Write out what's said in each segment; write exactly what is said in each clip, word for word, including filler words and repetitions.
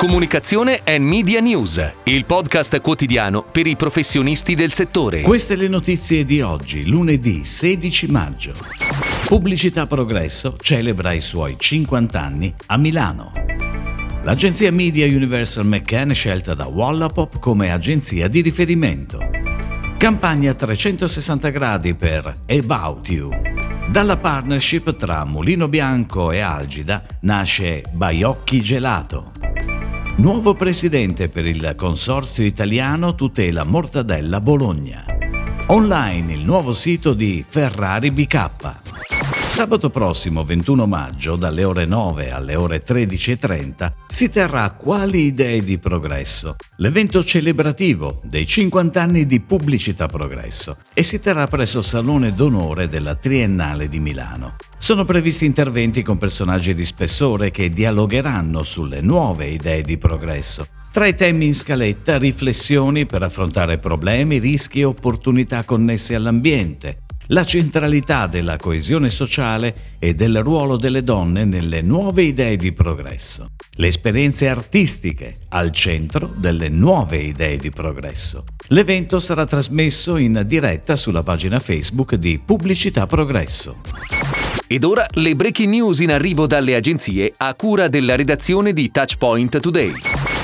Comunicazione e Media News, il podcast quotidiano per i professionisti del settore. Queste le notizie di oggi, lunedì sedici maggio. Pubblicità Progresso celebra i suoi cinquanta anni a Milano. L'agenzia media Universal McCann è scelta da Wallapop come agenzia di riferimento. Campagna trecentosessanta gradi per About You. Dalla partnership tra Mulino Bianco e Algida nasce Baiocchi Gelato. Nuovo presidente per il Consorzio Italiano Tutela Mortadella Bologna. Online il nuovo sito di Ferrari B K. Sabato prossimo ventuno maggio dalle ore nove alle ore tredici e trenta si terrà Quali Idee di Progresso, l'evento celebrativo dei cinquanta anni di Pubblicità Progresso, e si terrà presso il Salone d'Onore della Triennale di Milano. Sono previsti interventi con personaggi di spessore che dialogheranno sulle nuove idee di progresso. Tra i temi in scaletta, riflessioni per affrontare problemi, rischi e opportunità connessi all'ambiente, la centralità della coesione sociale e del ruolo delle donne nelle nuove idee di progresso, le esperienze artistiche al centro delle nuove idee di progresso. L'evento sarà trasmesso in diretta sulla pagina Facebook di Pubblicità Progresso. Ed ora le breaking news in arrivo dalle agenzie a cura della redazione di Touchpoint Today.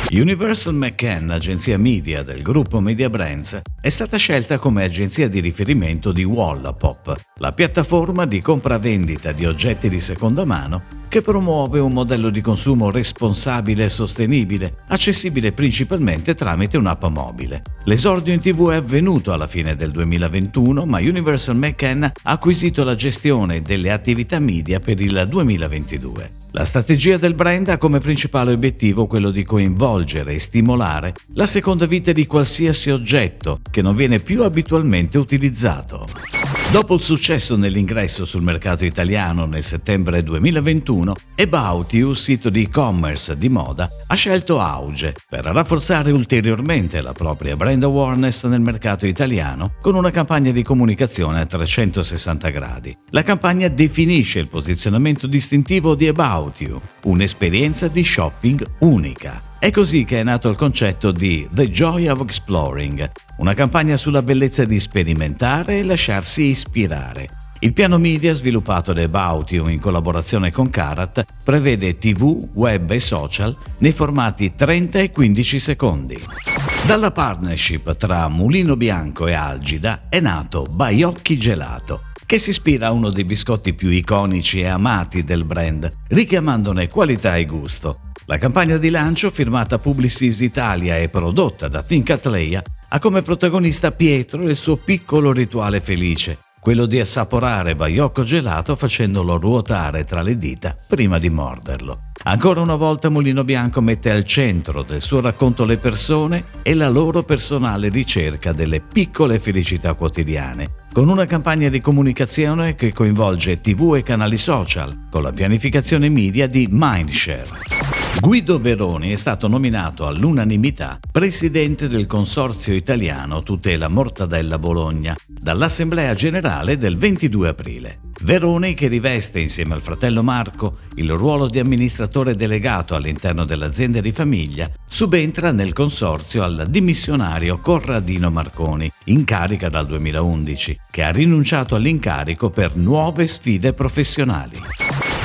Universal McCann, agenzia media del gruppo Media Brands, è stata scelta come agenzia di riferimento di Wallapop, la piattaforma di compravendita di oggetti di seconda mano che promuove un modello di consumo responsabile e sostenibile, accessibile principalmente tramite un'app mobile. L'esordio in tivù è avvenuto alla fine del duemilaventuno, ma Universal McCann ha acquisito la gestione delle attività media per il duemilaventidue. La strategia del brand ha come principale obiettivo quello di coinvolgere e stimolare la seconda vita di qualsiasi oggetto che non viene più abitualmente utilizzato. Dopo il successo nell'ingresso sul mercato italiano nel settembre duemilaventuno, About You, sito di e-commerce di moda, ha scelto Auge per rafforzare ulteriormente la propria brand awareness nel mercato italiano con una campagna di comunicazione a trecentosessanta gradi. La campagna definisce il posizionamento distintivo di About You, un'esperienza di shopping unica. È così che è nato il concetto di The Joy of Exploring, una campagna sulla bellezza di sperimentare e lasciarsi ispirare. Il piano media sviluppato da About You in collaborazione con Carat prevede tivù, web e social nei formati trenta e quindici secondi. Dalla partnership tra Mulino Bianco e Algida è nato Baiocchi Gelato, che si ispira a uno dei biscotti più iconici e amati del brand, richiamandone qualità e gusto. La campagna di lancio, firmata Publicis Italia e prodotta da Think Cattleya, ha come protagonista Pietro e il suo piccolo rituale felice, quello di assaporare Baiocchi Gelato facendolo ruotare tra le dita prima di morderlo. Ancora una volta Mulino Bianco mette al centro del suo racconto le persone e la loro personale ricerca delle piccole felicità quotidiane, con una campagna di comunicazione che coinvolge tivù e canali social, con la pianificazione media di Mindshare. Guido Veroni è stato nominato all'unanimità presidente del Consorzio Italiano Tutela Mortadella Bologna dall'Assemblea Generale del ventidue aprile. Veroni, che riveste insieme al fratello Marco il ruolo di amministratore delegato all'interno dell'azienda di famiglia, subentra nel consorzio al dimissionario Corradino Marconi, in carica dal duemilaundici, che ha rinunciato all'incarico per nuove sfide professionali.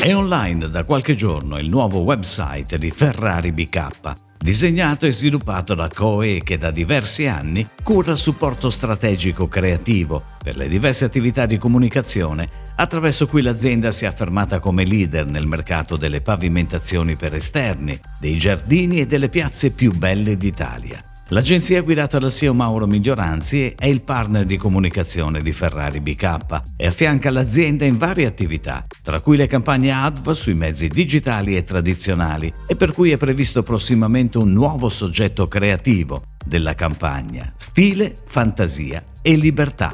È online da qualche giorno il nuovo website di Ferrari B K, disegnato e sviluppato da C O E, che da diversi anni cura supporto strategico creativo per le diverse attività di comunicazione, attraverso cui l'azienda si è affermata come leader nel mercato delle pavimentazioni per esterni, dei giardini e delle piazze più belle d'Italia. L'agenzia, guidata dal C E O Mauro Miglioranzi, è il partner di comunicazione di Ferrari B K e affianca l'azienda in varie attività, tra cui le campagne A D V sui mezzi digitali e tradizionali, e per cui è previsto prossimamente un nuovo soggetto creativo della campagna: Stile, Fantasia e Libertà.